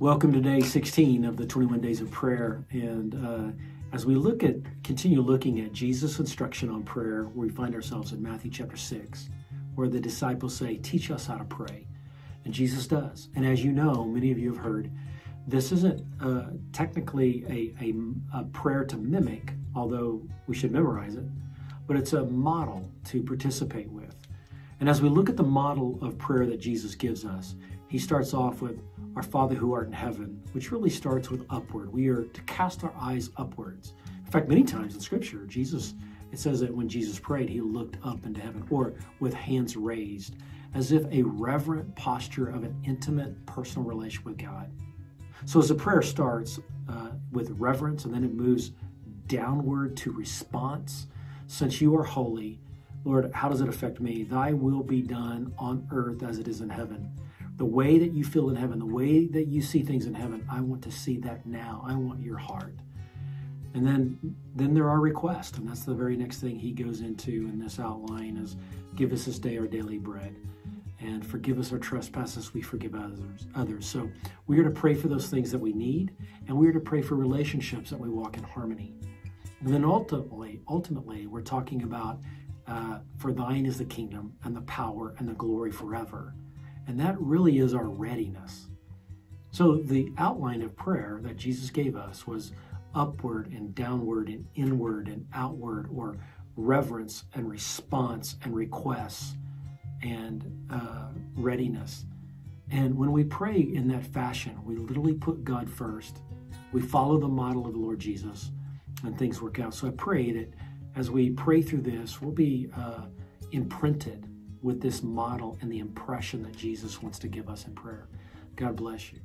Welcome to day 16 of the 21 Days of Prayer, and as we continue looking at Jesus' instruction on prayer, we find ourselves in Matthew chapter 6, where the disciples say, "Teach us how to pray," and Jesus does. And as you know, many of you have heard, this isn't technically a prayer to mimic, although we should memorize it, but it's a model to participate with. And as we look at the model of prayer that Jesus gives us, he starts off with "Our Father who art in heaven," which really starts with upward. We are to cast our eyes upwards. In fact, many times in Scripture, it says that when Jesus prayed, he looked up into heaven, or with hands raised, as if a reverent posture of an intimate, personal relation with God. So as the prayer starts with reverence, and then it moves downward to response. "Since you are holy, Lord," how does it affect me? "Thy will be done on earth as it is in heaven." The way that you feel in heaven, the way that you see things in heaven, I want to see that now. I want your heart. And then there are requests, and that's the very next thing he goes into in this outline is, "Give us this day our daily bread, and forgive us our trespasses, we forgive others. So we are to pray for those things that we need, and we are to pray for relationships that we walk in harmony. And then ultimately, we're talking about for thine is the kingdom and the power and the glory forever. And that really is our readiness. So the outline of prayer that Jesus gave us was upward and downward and inward and outward, or reverence and response and requests and readiness. And when we pray in that fashion, we literally put God first. We follow the model of the Lord Jesus, and things work out. So I pray that as we pray through this, we'll be imprinted with this model and the impression that Jesus wants to give us in prayer. God bless you.